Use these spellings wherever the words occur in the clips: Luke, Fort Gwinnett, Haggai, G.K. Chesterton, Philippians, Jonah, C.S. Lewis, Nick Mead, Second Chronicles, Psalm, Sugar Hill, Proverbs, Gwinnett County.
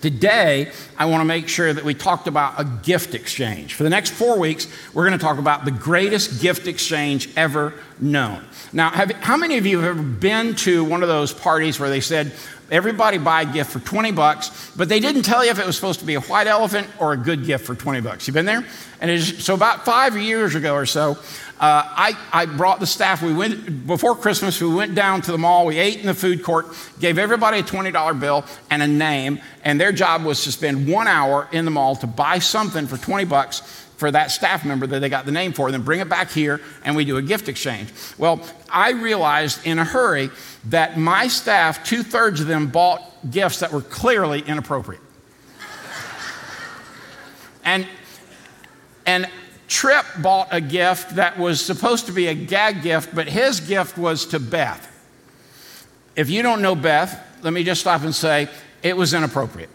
Today, I want to make sure that we talked about a gift exchange. For the next 4 weeks, we're going to talk about the greatest gift exchange ever known. Now, how many of you have ever been to one of those parties where they said, everybody buy a gift for $20, but they didn't tell you if it was supposed to be a white elephant or a good gift for $20. You been there? And so about 5 years ago or so, I brought the staff. We went before Christmas. We went down to the mall. We ate in the food court, gave everybody a $20 bill and a name, and their job was to spend 1 hour in the mall to buy something for $20 for that staff member that they got the name for, and then bring it back here, and we do a gift exchange. Well, I realized in a hurry that my staff, 2/3 of them bought gifts that were clearly inappropriate. And Tripp bought a gift that was supposed to be a gag gift, but his gift was to Beth. If you don't know Beth, let me just stop and say, it was inappropriate.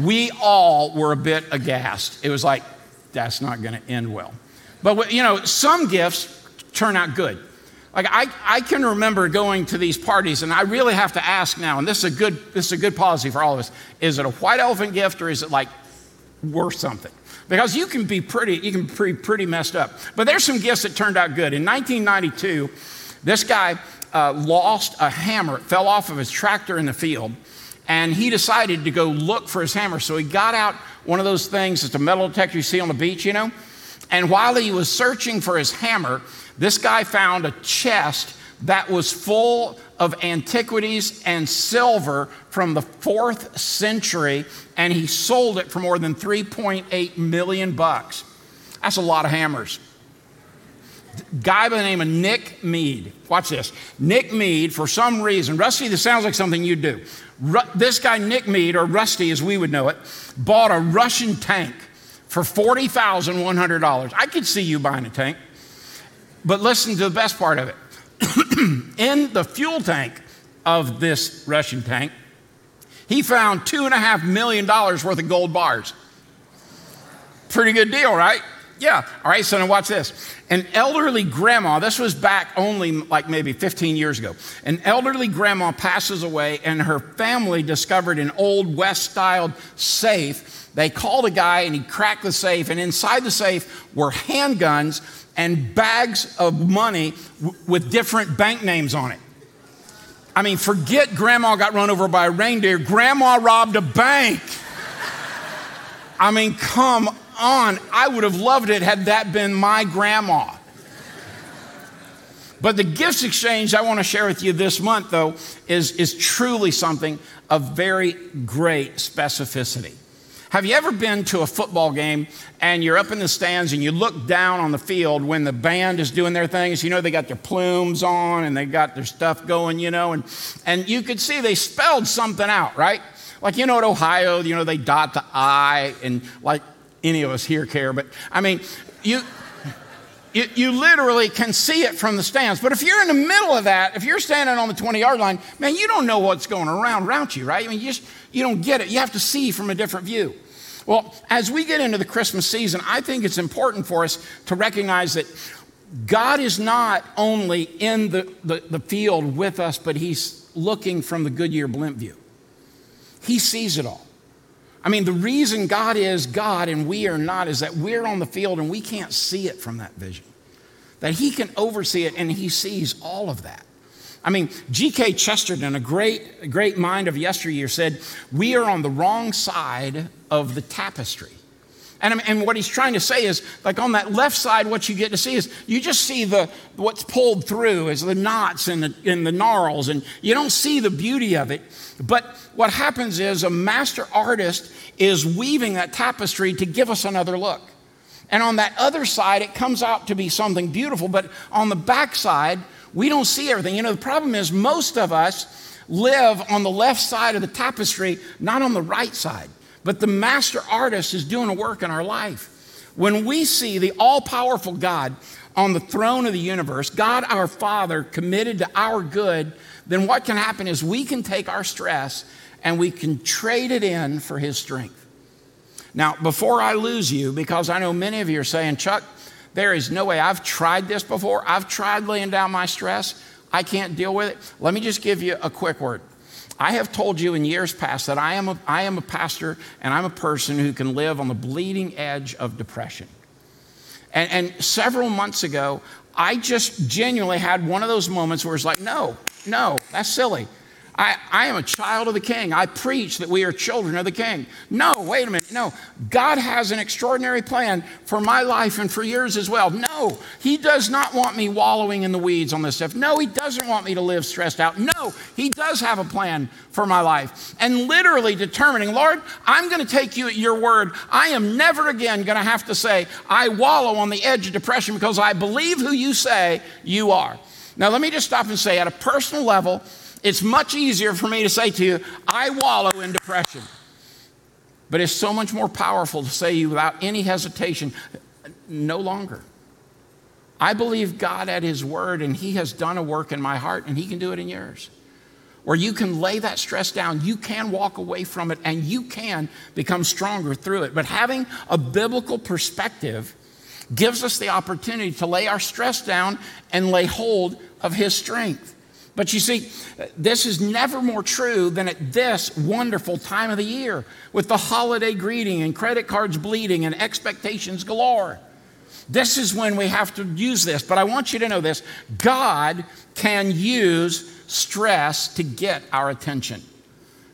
We all were a bit aghast. It was like, that's not going to end well. But, you know, some gifts turn out good. Like I can remember going to these parties, and I really have to ask now, and this is a good policy for all of us, is it a white elephant gift or is it like worth something? Because you can be pretty messed up. But there's some gifts that turned out good. In 1992, this guy lost a hammer. It fell off of his tractor in the field. And he decided to go look for his hammer. So he got out one of those things that's a metal detector you see on the beach, you know. And while he was searching for his hammer, this guy found a chest that was full of antiquities and silver from the 4th century. And he sold it for more than $3.8 million. That's a lot of hammers. Guy by the name of Nick Mead. Watch this. Nick Mead, for some reason, Rusty, this sounds like something you do. This guy, Nick Mead, or Rusty as we would know it, bought a Russian tank for $40,100. I could see you buying a tank, but listen to the best part of it. In the fuel tank of this Russian tank, he found $2.5 million worth of gold bars. Pretty good deal, right? Yeah. All right, so now watch this. An elderly grandma, this was back only like maybe 15 years ago. An elderly grandma passes away, and her family discovered an old West-styled safe. They called a guy, and he cracked the safe, and inside the safe were handguns and bags of money with different bank names on it. I mean, forget grandma got run over by a reindeer. Grandma robbed a bank. I mean, come on. I would have loved it had that been my grandma. But the gifts exchange I want to share with you this month, though, is truly something of very great specificity. Have you ever been to a football game and you're up in the stands and you look down on the field when the band is doing their things? You know, they got their plumes on and they got their stuff going, you know, and you could see they spelled something out, right? Like, you know, at Ohio, you know, they dot the I, and like any of us here care, but I mean, you literally can see it from the stands. But if you're in the middle of that, if you're standing on the 20-yard line, man, you don't know what's going around you, right? I mean, you don't get it. You have to see from a different view. Well, as we get into the Christmas season, I think it's important for us to recognize that God is not only in the field with us, but he's looking from the Goodyear blimp view. He sees it all. I mean, the reason God is God and we are not is that we're on the field and we can't see it from that vision. That he can oversee it and he sees all of that. I mean, G.K. Chesterton, a great mind of yesteryear, said, we are on the wrong side of the tapestry. And what he's trying to say is, like on that left side, what you get to see is you just see what's pulled through is the knots and the gnarls, and you don't see the beauty of it. But what happens is a master artist is weaving that tapestry to give us another look. And on that other side, it comes out to be something beautiful, but on the back side, we don't see everything. You know, the problem is most of us live on the left side of the tapestry, not on the right side. But the master artist is doing a work in our life. When we see the all-powerful God on the throne of the universe, God our Father committed to our good, then what can happen is we can take our stress and we can trade it in for his strength. Now, before I lose you, because I know many of you are saying, Chuck, there is no way. I've tried this before. I've tried laying down my stress. I can't deal with it. Let me just give you a quick word. I have told you in years past that I am a pastor and I'm a person who can live on the bleeding edge of depression. And several months ago, I just genuinely had one of those moments where it's like, no, that's silly. I am a child of the King. I preach that we are children of the King. No, wait a minute. No, God has an extraordinary plan for my life and for yours as well. No, he does not want me wallowing in the weeds on this stuff. No, he doesn't want me to live stressed out. No, he does have a plan for my life. And literally determining, Lord, I'm going to take you at your word. I am never again going to have to say, I wallow on the edge of depression because I believe who you say you are. Now, let me just stop and say at a personal level, it's much easier for me to say to you, I wallow in depression. But it's so much more powerful to say to you without any hesitation, no longer. I believe God at his word, and he has done a work in my heart, and he can do it in yours. Where you can lay that stress down, you can walk away from it, and you can become stronger through it. But having a biblical perspective gives us the opportunity to lay our stress down and lay hold of his strength. But you see, this is never more true than at this wonderful time of the year with the holiday greeting and credit cards bleeding and expectations galore. This is when we have to use this. But I want you to know this. God can use stress to get our attention.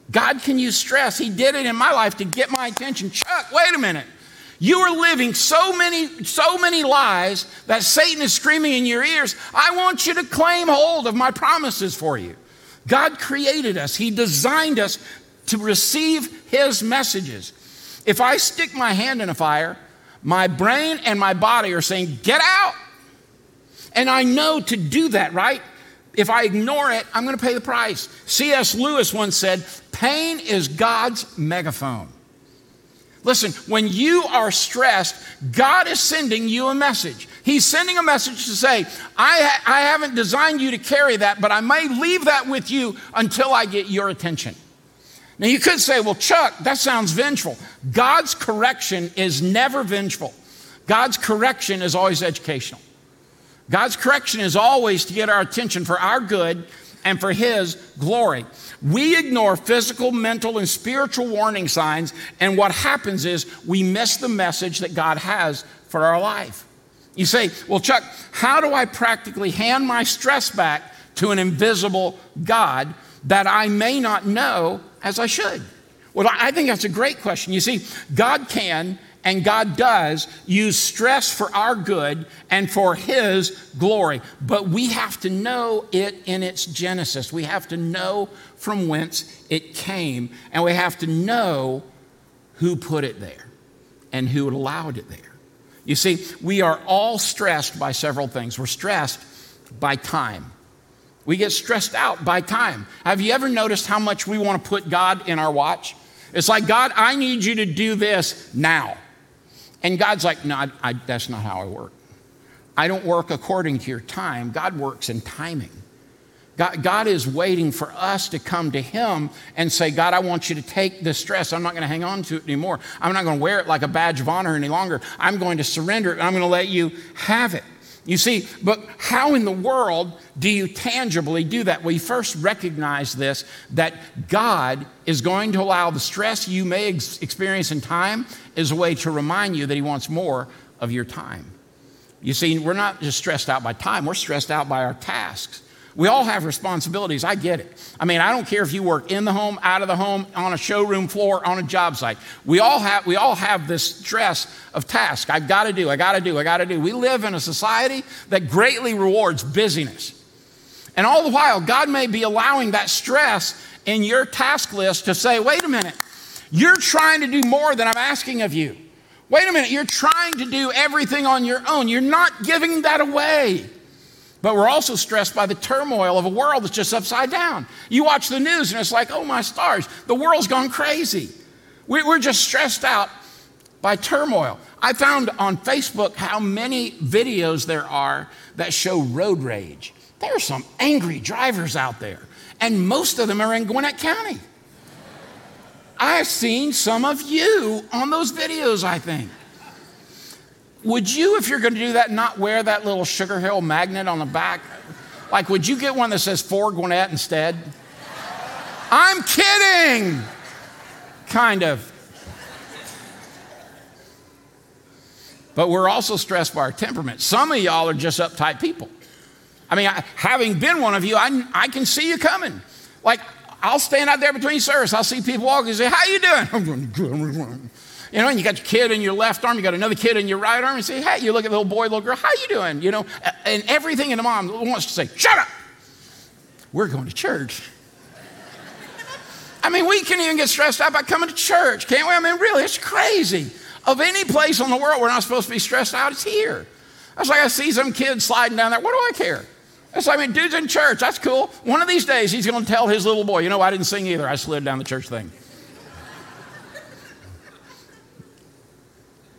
God can use stress. He did it in my life to get my attention. Chuck, wait a minute. You are living so many lies that Satan is screaming in your ears. I want you to claim hold of my promises for you. God created us. He designed us to receive his messages. If I stick my hand in a fire, my brain and my body are saying, get out. And I know to do that, right? If I ignore it, I'm going to pay the price. C.S. Lewis once said, pain is God's megaphone. Listen, when you are stressed, God is sending you a message. He's sending a message to say, I haven't designed you to carry that, but I may leave that with you until I get your attention. Now, you could say, well, Chuck, that sounds vengeful. God's correction is never vengeful. God's correction is always educational. God's correction is always to get our attention for our good and for his glory. We ignore physical, mental, and spiritual warning signs, and what happens is we miss the message that God has for our life. You say, well, Chuck, how do I practically hand my stress back to an invisible God that I may not know as I should? Well, I think that's a great question. You see, God can and God does use stress for our good and for his glory. But we have to know it in its genesis. We have to know from whence it came. And we have to know who put it there and who allowed it there. You see, we are all stressed by several things. We're stressed by time. We get stressed out by time. Have you ever noticed how much we want to put God in our watch? It's like, God, I need you to do this now. And God's like, no, that's not how I work. I don't work according to your time. God works in timing. God is waiting for us to come to him and say, God, I want you to take this stress. I'm not going to hang on to it anymore. I'm not going to wear it like a badge of honor any longer. I'm going to surrender it. And I'm going to let you have it. You see, but how in the world do you tangibly do that? Well, you first recognize this, that God is going to allow the stress you may experience in time as a way to remind you that he wants more of your time. You see, we're not just stressed out by time. We're stressed out by our tasks. We all have responsibilities. I get it. I mean, I don't care if you work in the home, out of the home, on a showroom floor, on a job site. We all have this stress of task. I've got to do. We live in a society that greatly rewards busyness. And all the while, God may be allowing that stress in your task list to say, wait a minute, you're trying to do more than I'm asking of you. Wait a minute, you're trying to do everything on your own. You're not giving that away. But we're also stressed by the turmoil of a world that's just upside down. You watch the news and it's like, oh my stars, the world's gone crazy. We're just stressed out by turmoil. I found on Facebook how many videos there are that show road rage. There are some angry drivers out there, and most of them are in Gwinnett County. I've seen some of you on those videos, I think. Would you, if you're going to do that, not wear that little Sugar Hill magnet on the back? Like, would you get one that says Fort Gwinnett instead? I'm kidding. Kind of. But we're also stressed by our temperament. Some of y'all are just uptight people. I mean, having been one of you, I can see you coming. Like, I'll stand out there between service. I'll see people walking and say, how you doing? I'm doing good. You know, and you got your kid in your left arm. You got another kid in your right arm. And say, hey, you look at the little boy, little girl. How you doing? You know, and everything in the mom wants to say, shut up. We're going to church. I mean, we can even get stressed out by coming to church, can't we? I mean, really, it's crazy. Of any place on the world we're not supposed to be stressed out, it's here. That's like I see some kid sliding down there. What do I care? That's like, I mean, dude's in church. That's cool. One of these days, he's going to tell his little boy, you know, I didn't sing either. I slid down the church thing.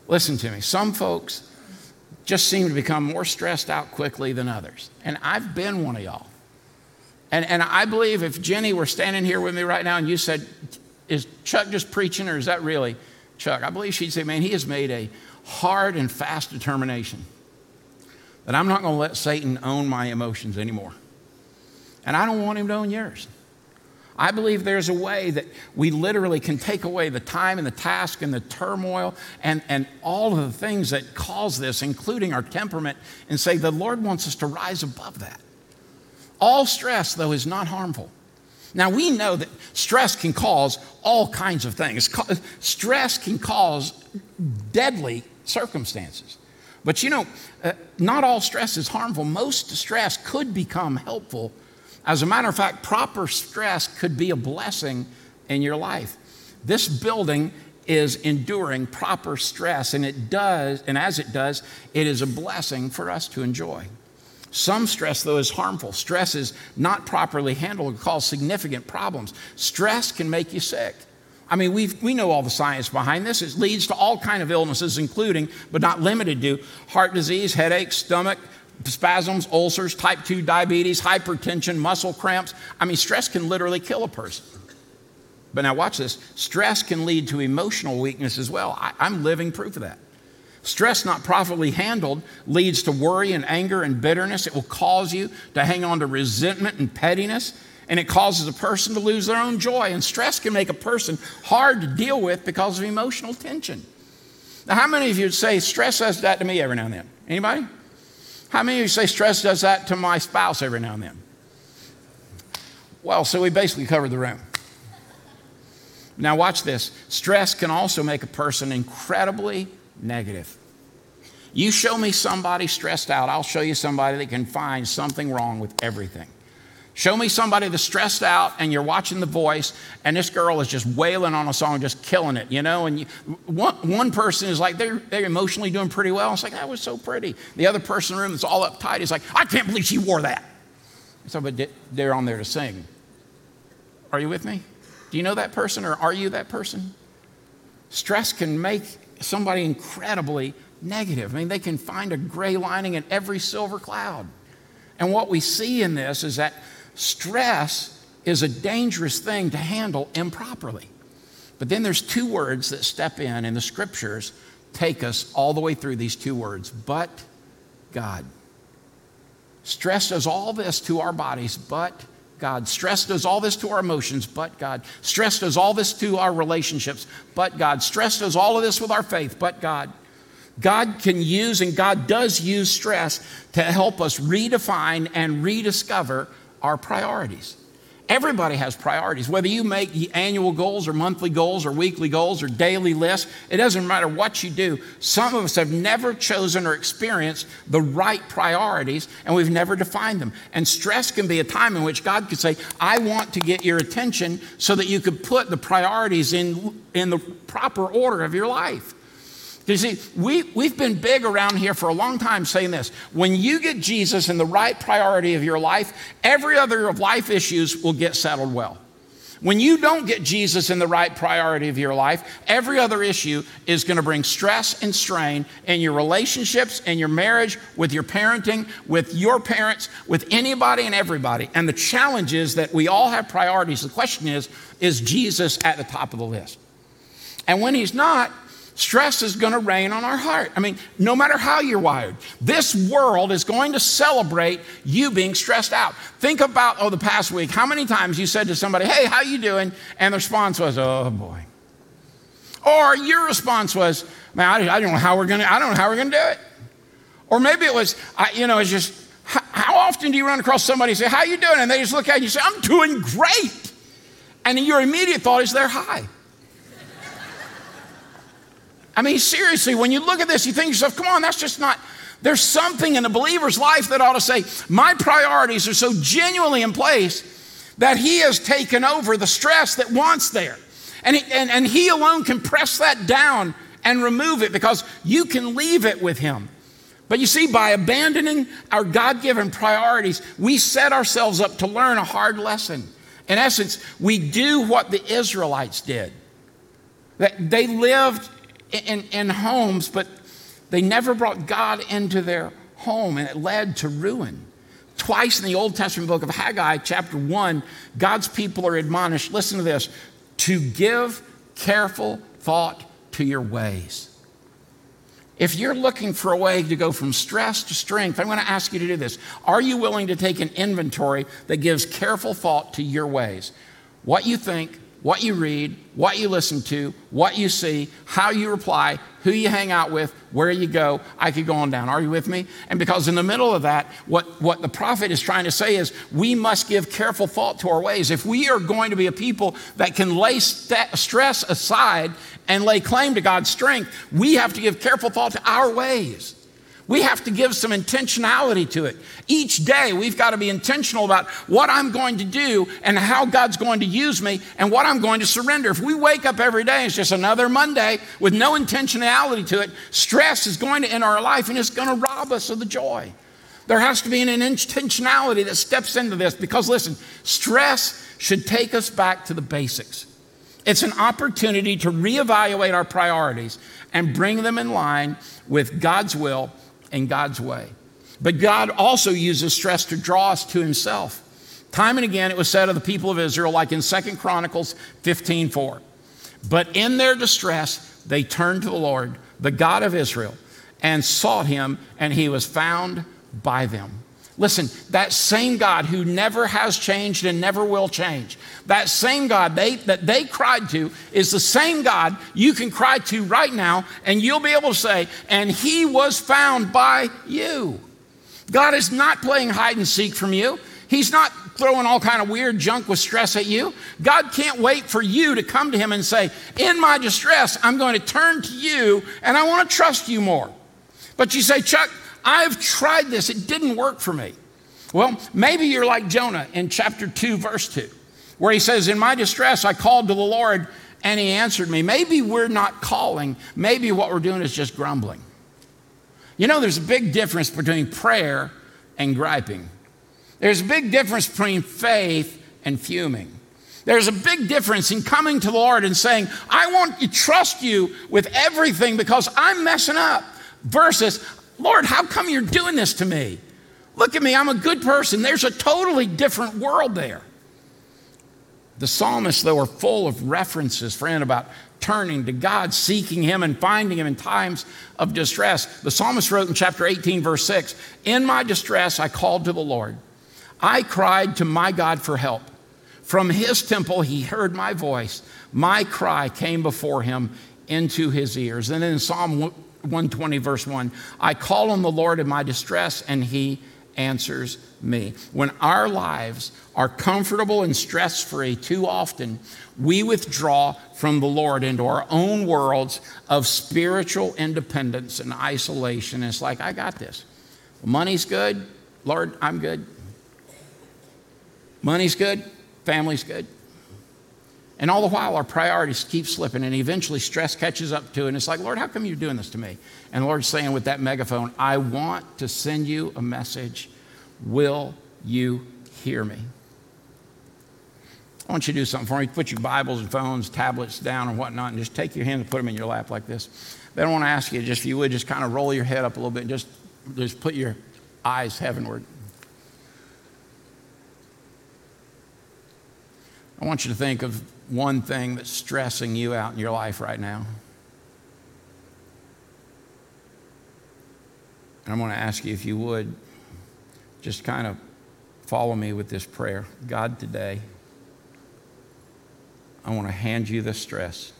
Listen to me. Some folks just seem to become more stressed out quickly than others. And I've been one of y'all. And I believe if Jenny were standing here with me right now and you said, is Chuck just preaching or is that really Chuck? I believe she'd say, man, he has made a hard and fast determination that I'm not going to let Satan own my emotions anymore. And I don't want him to own yours. I believe there's a way that we literally can take away the time and the task and the turmoil and all of the things that cause this, including our temperament, and say the Lord wants us to rise above that. All stress, though, is not harmful. Now, we know that stress can cause all kinds of things. Stress can cause deadly circumstances. But, you know, not all stress is harmful. Most stress could become helpful. As a matter of fact, proper stress could be a blessing in your life. This building is enduring proper stress, and it does, and as it does, it is a blessing for us to enjoy. Some stress, though, is harmful. Stress is not properly handled, can cause significant problems. Stress can make you sick. I mean, we know all the science behind this. It leads to all kinds of illnesses, including, but not limited to, heart disease, headaches, stomach spasms, ulcers, type 2 diabetes, hypertension, muscle cramps. I mean, stress can literally kill a person. But now watch this. Stress can lead to emotional weakness as well. I'm living proof of that. Stress not properly handled leads to worry and anger and bitterness. It will cause you to hang on to resentment and pettiness, and it causes a person to lose their own joy. And stress can make a person hard to deal with because of emotional tension. Now, how many of you would say stress does that to me every now and then? Anybody? How many of you say stress does that to my spouse every now and then? Well, so we basically covered the room. Now watch this. Stress can also make a person incredibly negative. You show me somebody stressed out, I'll show you somebody that can find something wrong with everything. Show me somebody that's stressed out and you're watching The Voice and this girl is just wailing on a song, just killing it, you know, and one person is like, they're emotionally doing pretty well. It's like, that was so pretty. The other person in the room that's all uptight is like, I can't believe she wore that. So, but they're on there to sing. Are you with me? Do you know that person or are you that person? Stress can make somebody incredibly negative. I mean, they can find a gray lining in every silver cloud. And what we see in this is that stress is a dangerous thing to handle improperly. But then there's two words that step in, and the scriptures take us all the way through these two words, but God. Stress does all this to our bodies, but God. Stress does all this to our emotions, but God. Stress does all this to our relationships, but God. Stress does all of this with our faith, but God. God can use and God does use stress to help us redefine and rediscover our priorities. Everybody has priorities. Whether you make annual goals or monthly goals or weekly goals or daily lists, it doesn't matter what you do. Some of us have never chosen or experienced the right priorities, and we've never defined them. And stress can be a time in which God could say, I want to get your attention so that you could put the priorities in the proper order of your life. You see, we've been big around here for a long time saying this. When you get Jesus in the right priority of your life, every other of life issues will get settled well. When you don't get Jesus in the right priority of your life, every other issue is going to bring stress and strain in your relationships, in your marriage, with your parenting, with your parents, with anybody and everybody. And the challenge is that we all have priorities. The question is Jesus at the top of the list? And when he's not, Stress is going to rain on our heart. I mean, no matter how you're wired, this world is going to celebrate you being stressed out. Think about, the past week, how many times you said to somebody, hey, how you doing? And the response was, oh boy. Or your response was, man, I don't know how we're going to do it. Or maybe it was, it's just, how often do you run across somebody and say, how you doing? And they just look at you and say, I'm doing great. And your immediate thought is they're high. I mean, seriously, when you look at this, you think to yourself, come on, that's just not, there's something in the believer's life that ought to say, my priorities are so genuinely in place that he has taken over the stress that wants there. And he alone can press that down and remove it because you can leave it with him. But you see, by abandoning our God-given priorities, we set ourselves up to learn a hard lesson. In essence, we do what the Israelites did. They lived in homes, but they never brought God into their home, and it led to ruin. Twice in the Old Testament book of Haggai, chapter 1, God's people are admonished, listen to this, to give careful thought to your ways. If you're looking for a way to go from stress to strength, I'm going to ask you to do this. Are you willing to take an inventory that gives careful thought to your ways? What you think, what you read, what you listen to, what you see, how you reply, who you hang out with, where you go. I could go on down. Are you with me? And because in the middle of that, what the prophet is trying to say is we must give careful thought to our ways. If we are going to be a people that can lay stress aside and lay claim to God's strength, we have to give careful thought to our ways. We have to give some intentionality to it. Each day, we've got to be intentional about what I'm going to do and how God's going to use me and what I'm going to surrender. If we wake up every day, it's just another Monday with no intentionality to it, stress is going to enter our life and it's going to rob us of the joy. There has to be an intentionality that steps into this because, listen, stress should take us back to the basics. It's an opportunity to reevaluate our priorities and bring them in line with God's will in God's way. But God also uses stress to draw us to himself. Time and again, it was said of the people of Israel, like in Second Chronicles 15:4, but in their distress, they turned to the Lord, the God of Israel, and sought him, and he was found by them. Listen, that same God who never has changed and never will change, that same God that they cried to is the same God you can cry to right now, and you'll be able to say, and he was found by you. God is not playing hide and seek from you. He's not throwing all kind of weird junk with stress at you. God can't wait for you to come to him and say, in my distress, I'm going to turn to you, and I want to trust you more. But you say, Chuck, I've tried this. It didn't work for me. Well, maybe you're like Jonah in chapter 2, verse 2, where he says, in my distress, I called to the Lord and he answered me. Maybe we're not calling. Maybe what we're doing is just grumbling. You know, there's a big difference between prayer and griping. There's a big difference between faith and fuming. There's a big difference in coming to the Lord and saying, I want to trust you with everything because I'm messing up versus, Lord, how come you're doing this to me? Look at me, I'm a good person. There's a totally different world there. The psalmists, though, are full of references, friend, about turning to God, seeking him, and finding him in times of distress. The psalmist wrote in chapter 18, verse 6, in my distress, I called to the Lord. I cried to my God for help. From his temple, he heard my voice. My cry came before him into his ears. And then in Psalm 120 verse 1, I call on the Lord in my distress and he answers me. When our lives are comfortable and stress-free too often, we withdraw from the Lord into our own worlds of spiritual independence and isolation. It's like, I got this. Money's good. Lord, I'm good. Money's good. Family's good. And all the while, our priorities keep slipping, and eventually stress catches up to it, and it's like, Lord, how come you're doing this to me? And the Lord's saying with that megaphone, I want to send you a message. Will you hear me? I want you to do something for me. Put your Bibles and phones, tablets down and whatnot, and just take your hand and put them in your lap like this. Then I want to ask you, just if you would, just kind of roll your head up a little bit and just put your eyes heavenward. I want you to think of one thing that's stressing you out in your life right now. And I'm going to ask you if you would just kind of follow me with this prayer. God, today, I want to hand you the stress.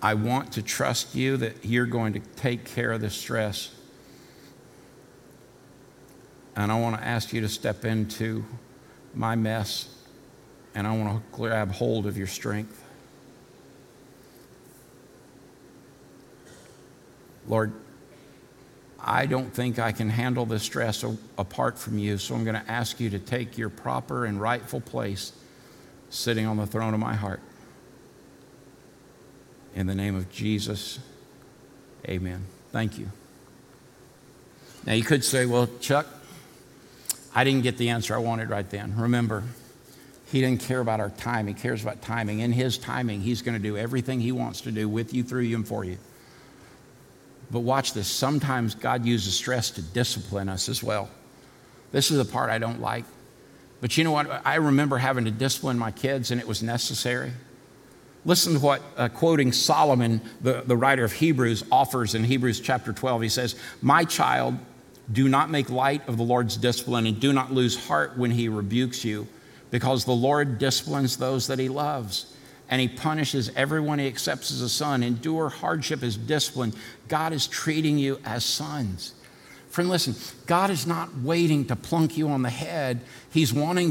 I want to trust you that you're going to take care of the stress. And I want to ask you to step into my mess, and I want to grab hold of your strength. Lord, I don't think I can handle this stress apart from you, so I'm going to ask you to take your proper and rightful place sitting on the throne of my heart. In the name of Jesus, amen. Thank you. Now, you could say, well, Chuck, I didn't get the answer I wanted right then. Remember, he didn't care about our time. He cares about timing. In his timing, he's going to do everything he wants to do with you, through you, and for you. But watch this. Sometimes God uses stress to discipline us as well. This is the part I don't like. But you know what? I remember having to discipline my kids, and it was necessary. Listen to what, quoting Solomon, the writer of Hebrews, offers in Hebrews chapter 12. He says, "My child, do not make light of the Lord's discipline, and do not lose heart when he rebukes you, because the Lord disciplines those that he loves, and he punishes everyone he accepts as a son. Endure hardship as discipline." God is treating you as sons. Friend, listen, God is not waiting to plunk you on the head. He's wanting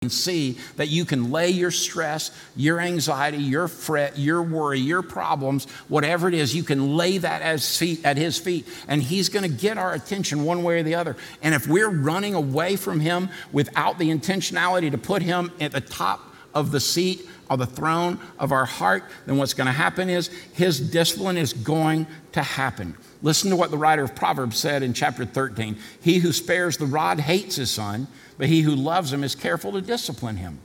to see that you can lay your stress, your anxiety, your fret, your worry, your problems, whatever it is, you can lay that at his feet, and he's going to get our attention one way or the other. And if we're running away from him without the intentionality to put him at the top of the seat of the throne of our heart, then what's going to happen is his discipline is going to happen. Listen to what the writer of Proverbs said in chapter 13. "He who spares the rod hates his son, but he who loves him is careful to discipline him."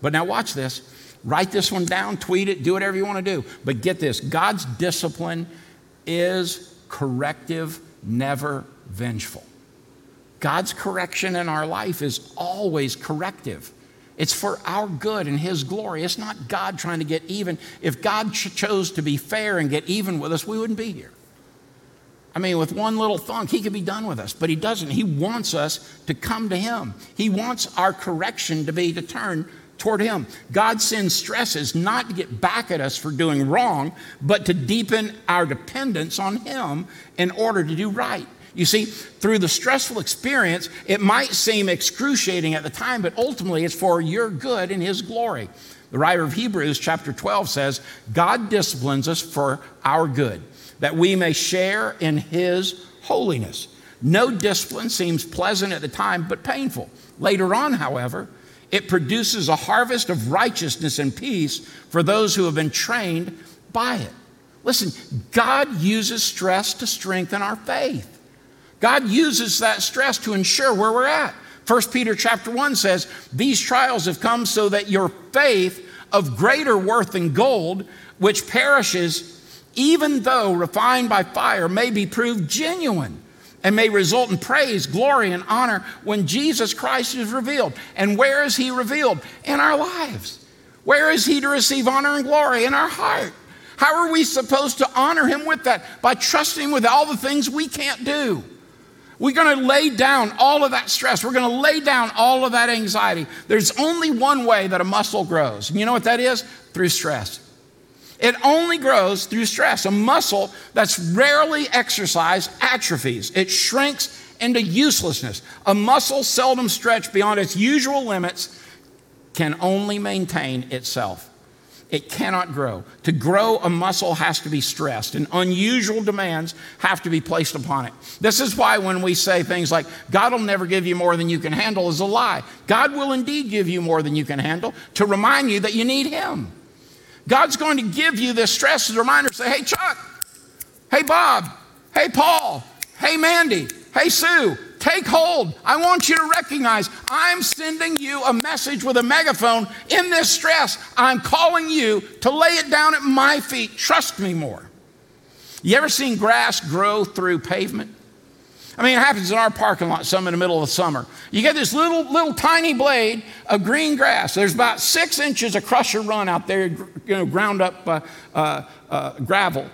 But now watch this. Write this one down, tweet it, do whatever you want to do. But get this, God's discipline is corrective, never vengeful. God's correction in our life is always corrective. It's for our good and his glory. It's not God trying to get even. If God chose to be fair and get even with us, we wouldn't be here. I mean, with one little thunk, he could be done with us, but he doesn't. He wants us to come to him. He wants our correction to be to turn toward him. God sends stresses not to get back at us for doing wrong, but to deepen our dependence on him in order to do right. You see, through the stressful experience, it might seem excruciating at the time, but ultimately it's for your good and his glory. The writer of Hebrews chapter 12 says, "God disciplines us for our good, that we may share in his holiness. No discipline seems pleasant at the time, but painful. Later on, however, it produces a harvest of righteousness and peace for those who have been trained by it." Listen, God uses stress to strengthen our faith. God uses that stress to ensure where we're at. 1 Peter chapter 1 says, "These trials have come so that your faith, of greater worth than gold, which perishes, even though refined by fire, may be proved genuine and may result in praise, glory, and honor when Jesus Christ is revealed." And where is he revealed? In our lives. Where is he to receive honor and glory? In our heart. How are we supposed to honor him with that? By trusting him with all the things we can't do. We're going to lay down all of that stress. We're going to lay down all of that anxiety. There's only one way that a muscle grows. And you know what that is? Through stress. It only grows through stress. A muscle that's rarely exercised atrophies. It shrinks into uselessness. A muscle seldom stretched beyond its usual limits can only maintain itself. It cannot grow. To grow, a muscle has to be stressed, and unusual demands have to be placed upon it. This is why when we say things like, "God will never give you more than you can handle," is a lie. God will indeed give you more than you can handle to remind you that you need him. God's going to give you this stress as a reminder to say, "Hey, Chuck, hey, Bob, hey, Paul, hey, Mandy, hey, Sue, take hold. I want you to recognize I'm sending you a message with a megaphone in this stress. I'm calling you to lay it down at my feet. Trust me more." You ever seen grass grow through pavement? I mean, it happens in our parking lot some in the middle of the summer. You get this little tiny blade of green grass. There's about 6 inches of crusher run out there, ground up gravel.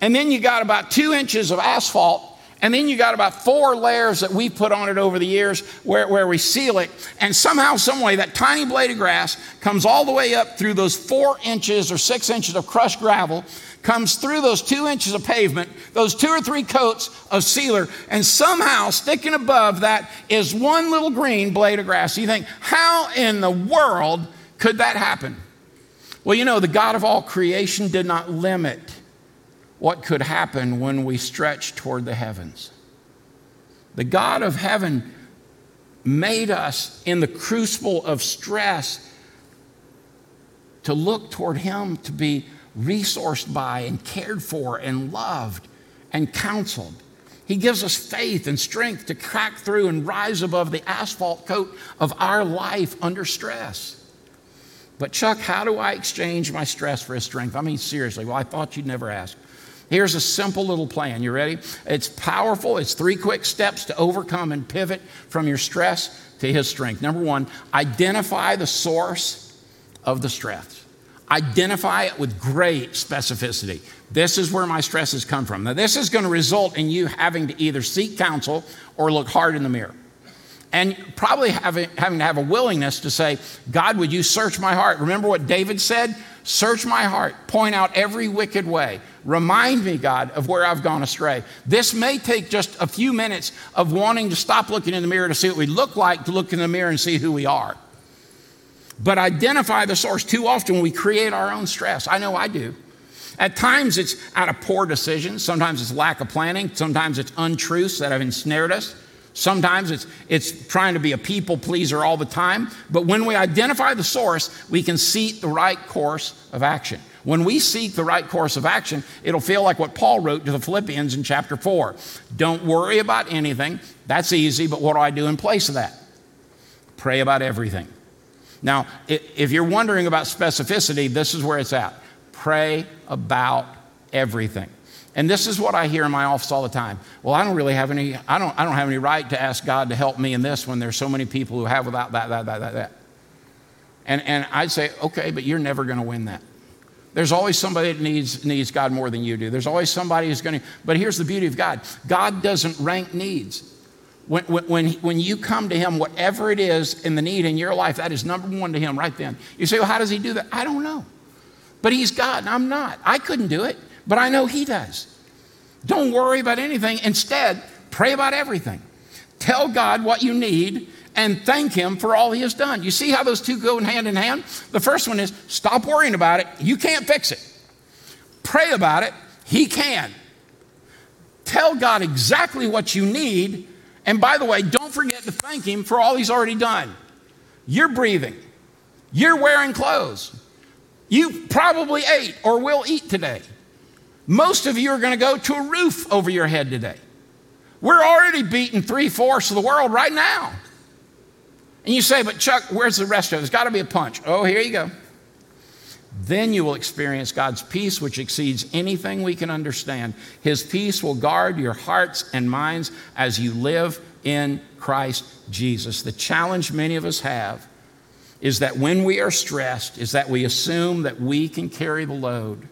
And then you got about 2 inches of asphalt. And then you got about 4 layers that we put on it over the years where we seal it. And somehow, some way, that tiny blade of grass comes all the way up through those 4 inches or 6 inches of crushed gravel, comes through those 2 inches of pavement, those 2 or 3 coats of sealer, and somehow sticking above that is one little green blade of grass. You think, how in the world could that happen? Well, the God of all creation did not limit what could happen when we stretch toward the heavens. The God of heaven made us in the crucible of stress to look toward him, to be resourced by and cared for and loved and counseled. He gives us faith and strength to crack through and rise above the asphalt coat of our life under stress. But Chuck, how do I exchange my stress for his strength? I mean, seriously, well, I thought you'd never ask. Here's a simple little plan. You ready? It's powerful. It's 3 quick steps to overcome and pivot from your stress to his strength. Number 1, identify the source of the stress. Identify it with great specificity. This is where my stress has come from. Now, this is going to result in you having to either seek counsel or look hard in the mirror. And probably having to have a willingness to say, God, would you search my heart? Remember what David said? Search my heart. Point out every wicked way. Remind me, God, of where I've gone astray. This may take just a few minutes of wanting to stop looking in the mirror to see what we look like, to look in the mirror and see who we are. But identify the source. Too often we create our own stress. I know I do. At times it's out of poor decisions. Sometimes it's lack of planning. Sometimes it's untruths that have ensnared us. Sometimes it's trying to be a people pleaser all the time. But when we identify the source, we can seek the right course of action. When we seek the right course of action, it'll feel like what Paul wrote to the Philippians in chapter 4. Don't worry about anything. That's easy, but what do I do in place of that? Pray about everything. Now, if you're wondering about specificity, this is where it's at. Pray about everything. And this is what I hear in my office all the time. Well, I don't have any right to ask God to help me in this when there's so many people who have without that. And I'd say, okay, but you're never going to win that. There's always somebody that needs God more than you do. There's always somebody who's going to, but here's the beauty of God. God doesn't rank needs. When you come to him, whatever it is in the need in your life, that is number 1 to him right then. You say, well, how does he do that? I don't know. But he's God and I'm not. I couldn't do it. But I know he does. Don't worry about anything. Instead, pray about everything. Tell God what you need and thank him for all he has done. You see how those two go hand in hand? The first one is stop worrying about it. You can't fix it. Pray about it. He can. Tell God exactly what you need. And by the way, don't forget to thank him for all he's already done. You're breathing. You're wearing clothes. You probably ate or will eat today. Most of you are going to go to a roof over your head today. We're already beating 3/4 of the world right now. And you say, but Chuck, where's the rest of it? There's got to be a punch. Oh, here you go. Then you will experience God's peace, which exceeds anything we can understand. His peace will guard your hearts and minds as you live in Christ Jesus. The challenge many of us have is that when we are stressed, is that we assume that we can carry the load.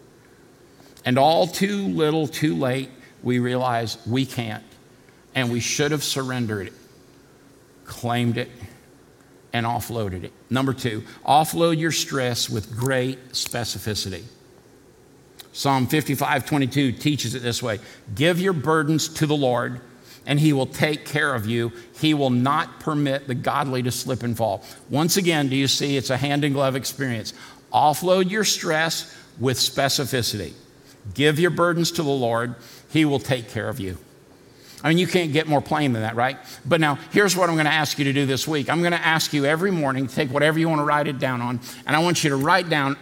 And all too little, too late, we realize we can't. And we should have surrendered it, claimed it, and offloaded it. Number 2, offload your stress with great specificity. Psalm 55:22 teaches it this way. Give your burdens to the Lord, and he will take care of you. He will not permit the godly to slip and fall. Once again, do you see it's a hand-in-glove experience. Offload your stress with specificity. Give your burdens to the Lord. He will take care of you. I mean, you can't get more plain than that, right? But now, here's what I'm going to ask you to do this week. I'm going to ask you every morning to take whatever you want to write it down on, and I want you to write down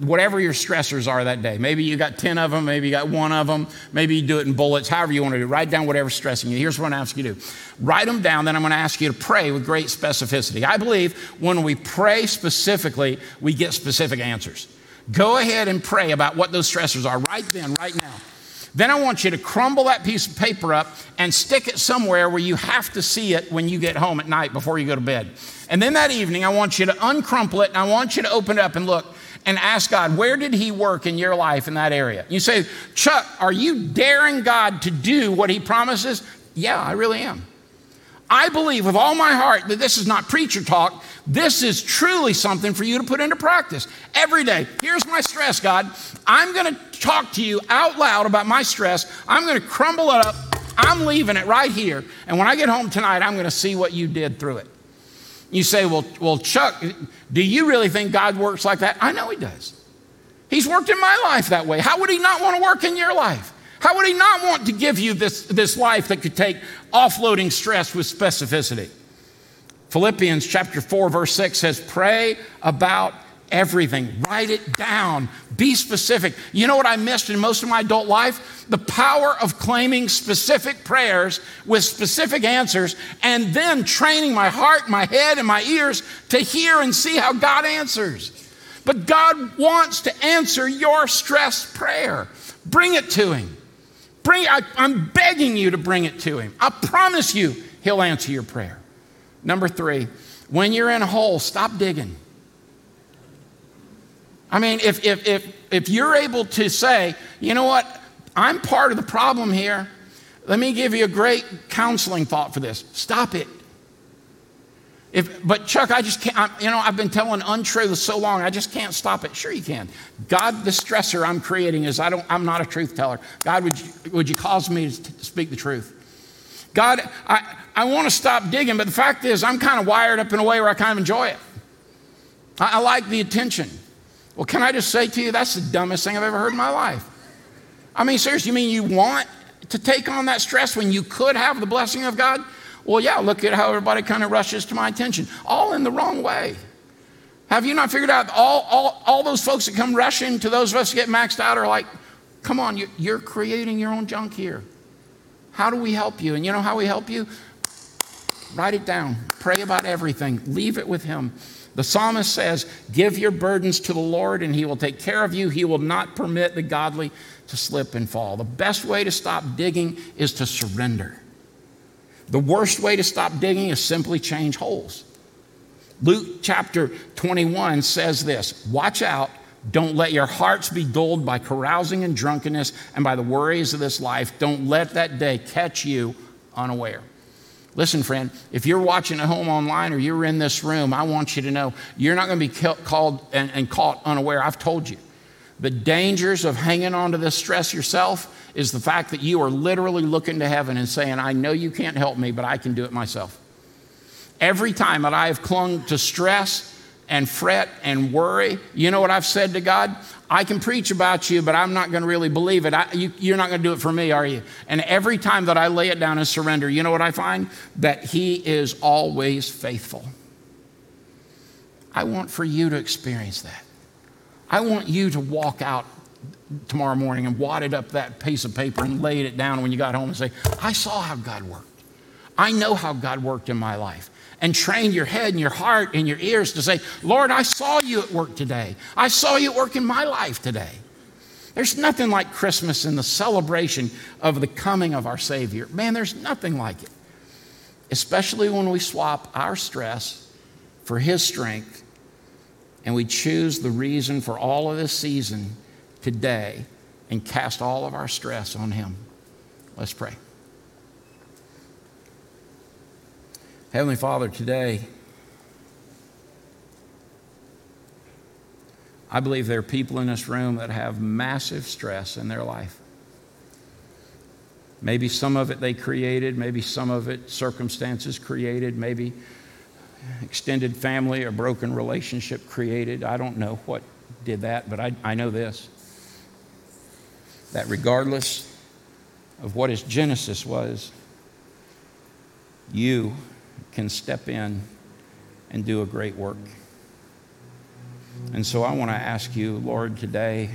whatever your stressors are that day. Maybe you got 10 of them. Maybe you got 1 of them. Maybe you do it in bullets, however you want to do. Write down whatever's stressing you. Here's what I'm going to ask you to do. Write them down, then I'm going to ask you to pray with great specificity. I believe when we pray specifically, we get specific answers. Go ahead and pray about what those stressors are right then, right now. Then I want you to crumble that piece of paper up and stick it somewhere where you have to see it when you get home at night before you go to bed. And then that evening, I want you to uncrumple it, and I want you to open it up and look and ask God, where did he work in your life in that area? You say, Chuck, are you daring God to do what he promises? Yeah, I really am. I believe with all my heart that this is not preacher talk. This is truly something for you to put into practice every day. Here's my stress, God. I'm going to talk to you out loud about my stress. I'm going to crumble it up. I'm leaving it right here. And when I get home tonight, I'm going to see what you did through it. You say, well, Chuck, do you really think God works like that? I know he does. He's worked in my life that way. How would he not want to work in your life? How would he not want to give you this life that could take offloading stress with specificity? Philippians chapter 4, verse 6 says, pray about everything. Write it down. Be specific. You know what I missed in most of my adult life? The power of claiming specific prayers with specific answers and then training my heart, my head, and my ears to hear and see how God answers. But God wants to answer your stress prayer. Bring it to him. I'm begging you to bring it to him. I promise you he'll answer your prayer. Number 3, when you're in a hole, stop digging. I mean, if you're able to say, you know what, I'm part of the problem here. Let me give you a great counseling thought for this. Stop it. But Chuck, I just can't, I've been telling untruths so long, I just can't stop it. Sure you can. God, the stressor I'm creating is I'm not a truth teller. God, would you cause me to speak the truth? God, I want to stop digging, but the fact is I'm kind of wired up in a way where I kind of enjoy it. I like the attention. Well, can I just say to you, that's the dumbest thing I've ever heard in my life. I mean, seriously, you mean you want to take on that stress when you could have the blessing of God? Well, yeah, look at how everybody kind of rushes to my attention, all in the wrong way. Have you not figured out all those folks that come rushing to those of us who get maxed out are like, come on, you're creating your own junk here. How do we help you? And you know how we help you? Write it down. Pray about everything. Leave it with him. The psalmist says, give your burdens to the Lord and he will take care of you. He will not permit the godly to slip and fall. The best way to stop digging is to surrender. The worst way to stop digging is simply change holes. Luke chapter 21 says this, watch out, don't let your hearts be dulled by carousing and drunkenness and by the worries of this life. Don't let that day catch you unaware. Listen, friend, if you're watching at home online or you're in this room, I want you to know you're not going to be called and caught unaware. I've told you. The dangers of hanging on to this stress yourself is the fact that you are literally looking to heaven and saying, I know you can't help me, but I can do it myself. Every time that I have clung to stress and fret and worry, you know what I've said to God? I can preach about you, but I'm not going to really believe it. You're not going to do it for me, are you? And every time that I lay it down and surrender, you know what I find? That he is always faithful. I want for you to experience that. I want you to walk out tomorrow morning and wad it up that piece of paper and lay it down when you got home and say, I saw how God worked. I know how God worked in my life. And train your head and your heart and your ears to say, Lord, I saw you at work today. I saw you at work in my life today. There's nothing like Christmas and the celebration of the coming of our Savior. Man, there's nothing like it, especially when we swap our stress for his strength and we choose the reason for all of this season today and cast all of our stress on him. Let's pray. Heavenly Father, today, I believe there are people in this room that have massive stress in their life. Maybe some of it they created, maybe some of it circumstances created, maybe extended family or broken relationship created. I don't know what did that, but I know this, that regardless of what his genesis was, you can step in and do a great work. And so I want to ask you, Lord, today,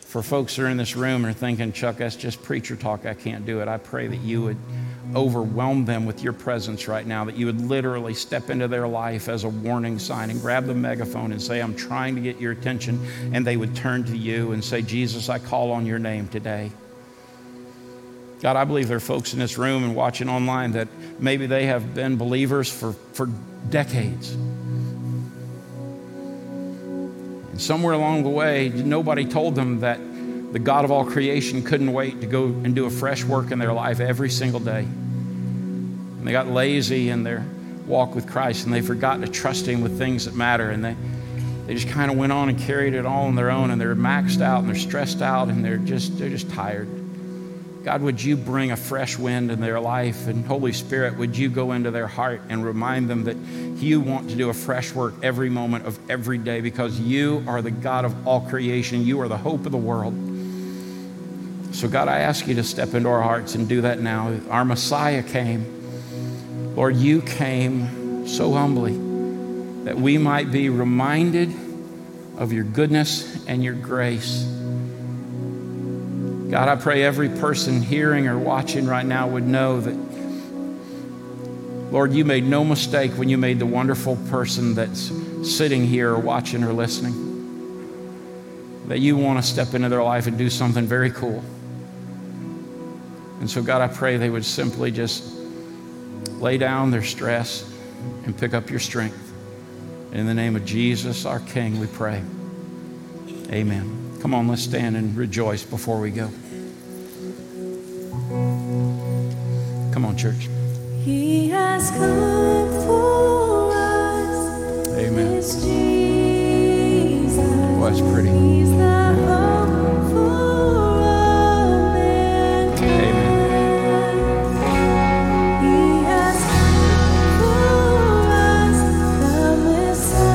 for folks that are in this room and are thinking, Chuck, that's just preacher talk, I can't do it. I pray that you would overwhelm them with your presence right now, that you would literally step into their life as a warning sign and grab the megaphone and say, I'm trying to get your attention. And they would turn to you and say, Jesus, I call on your name today. God, I believe there are folks in this room and watching online that maybe they have been believers for decades. And somewhere along the way, nobody told them that the God of all creation couldn't wait to go and do a fresh work in their life every single day. And they got lazy in their walk with Christ, and they forgot to trust Him with things that matter. And they just kind of went on and carried it all on their own, and they're maxed out, and they're stressed out, and they're just tired. God, would you bring a fresh wind in their life? And Holy Spirit, would you go into their heart and remind them that you want to do a fresh work every moment of every day, because you are the God of all creation. You are the hope of the world. So God, I ask you to step into our hearts and do that now. Our Messiah came. Lord, you came so humbly that we might be reminded of your goodness and your grace. God, I pray every person hearing or watching right now would know that, Lord, you made no mistake when you made the wonderful person that's sitting here or watching or listening, that you want to step into their life and do something very cool. And so, God, I pray they would simply just lay down their stress and pick up your strength. In the name of Jesus, our King, we pray. Amen. Come on, let's stand and rejoice before we go. Come on, church. He has come for us. Amen. It's Jesus. Oh, that's pretty. He's the hope for all mankind. Amen. He has come for us, the Messiah.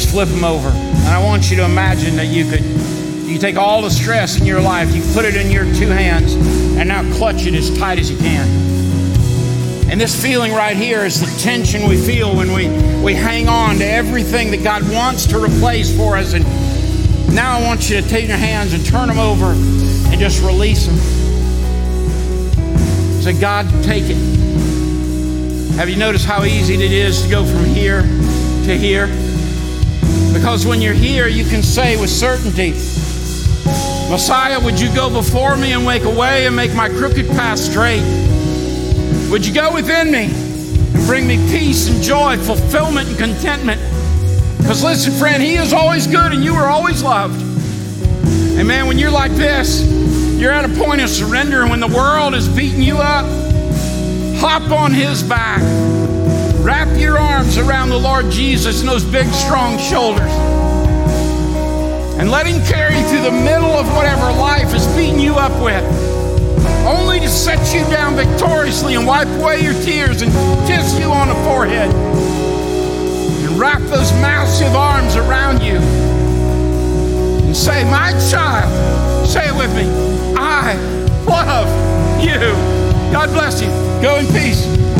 Flip them over. And I want you to imagine that you take all the stress in your life, you put it in your two hands, and now clutch it as tight as you can. And this feeling right here is the tension we feel when we hang on to everything that God wants to replace for us. And now I want you to take your hands and turn them over and just release them. Say, God, take it. Have you noticed how easy it is to go from here to here? Because when you're here, you can say with certainty, Messiah, would you go before me and make a way and make my crooked path straight? Would you go within me and bring me peace and joy, fulfillment and contentment? Because listen, friend, He is always good and you are always loved. And man, when you're like this, you're at a point of surrender. And when the world is beating you up, hop on His back. Wrap your arms around the Lord Jesus in those big, strong shoulders. And let Him carry you through the middle of whatever life is beating you up with, only to set you down victoriously and wipe away your tears and kiss you on the forehead. And wrap those massive arms around you. and say, my child, say it with me, I love you. God bless you. Go in peace.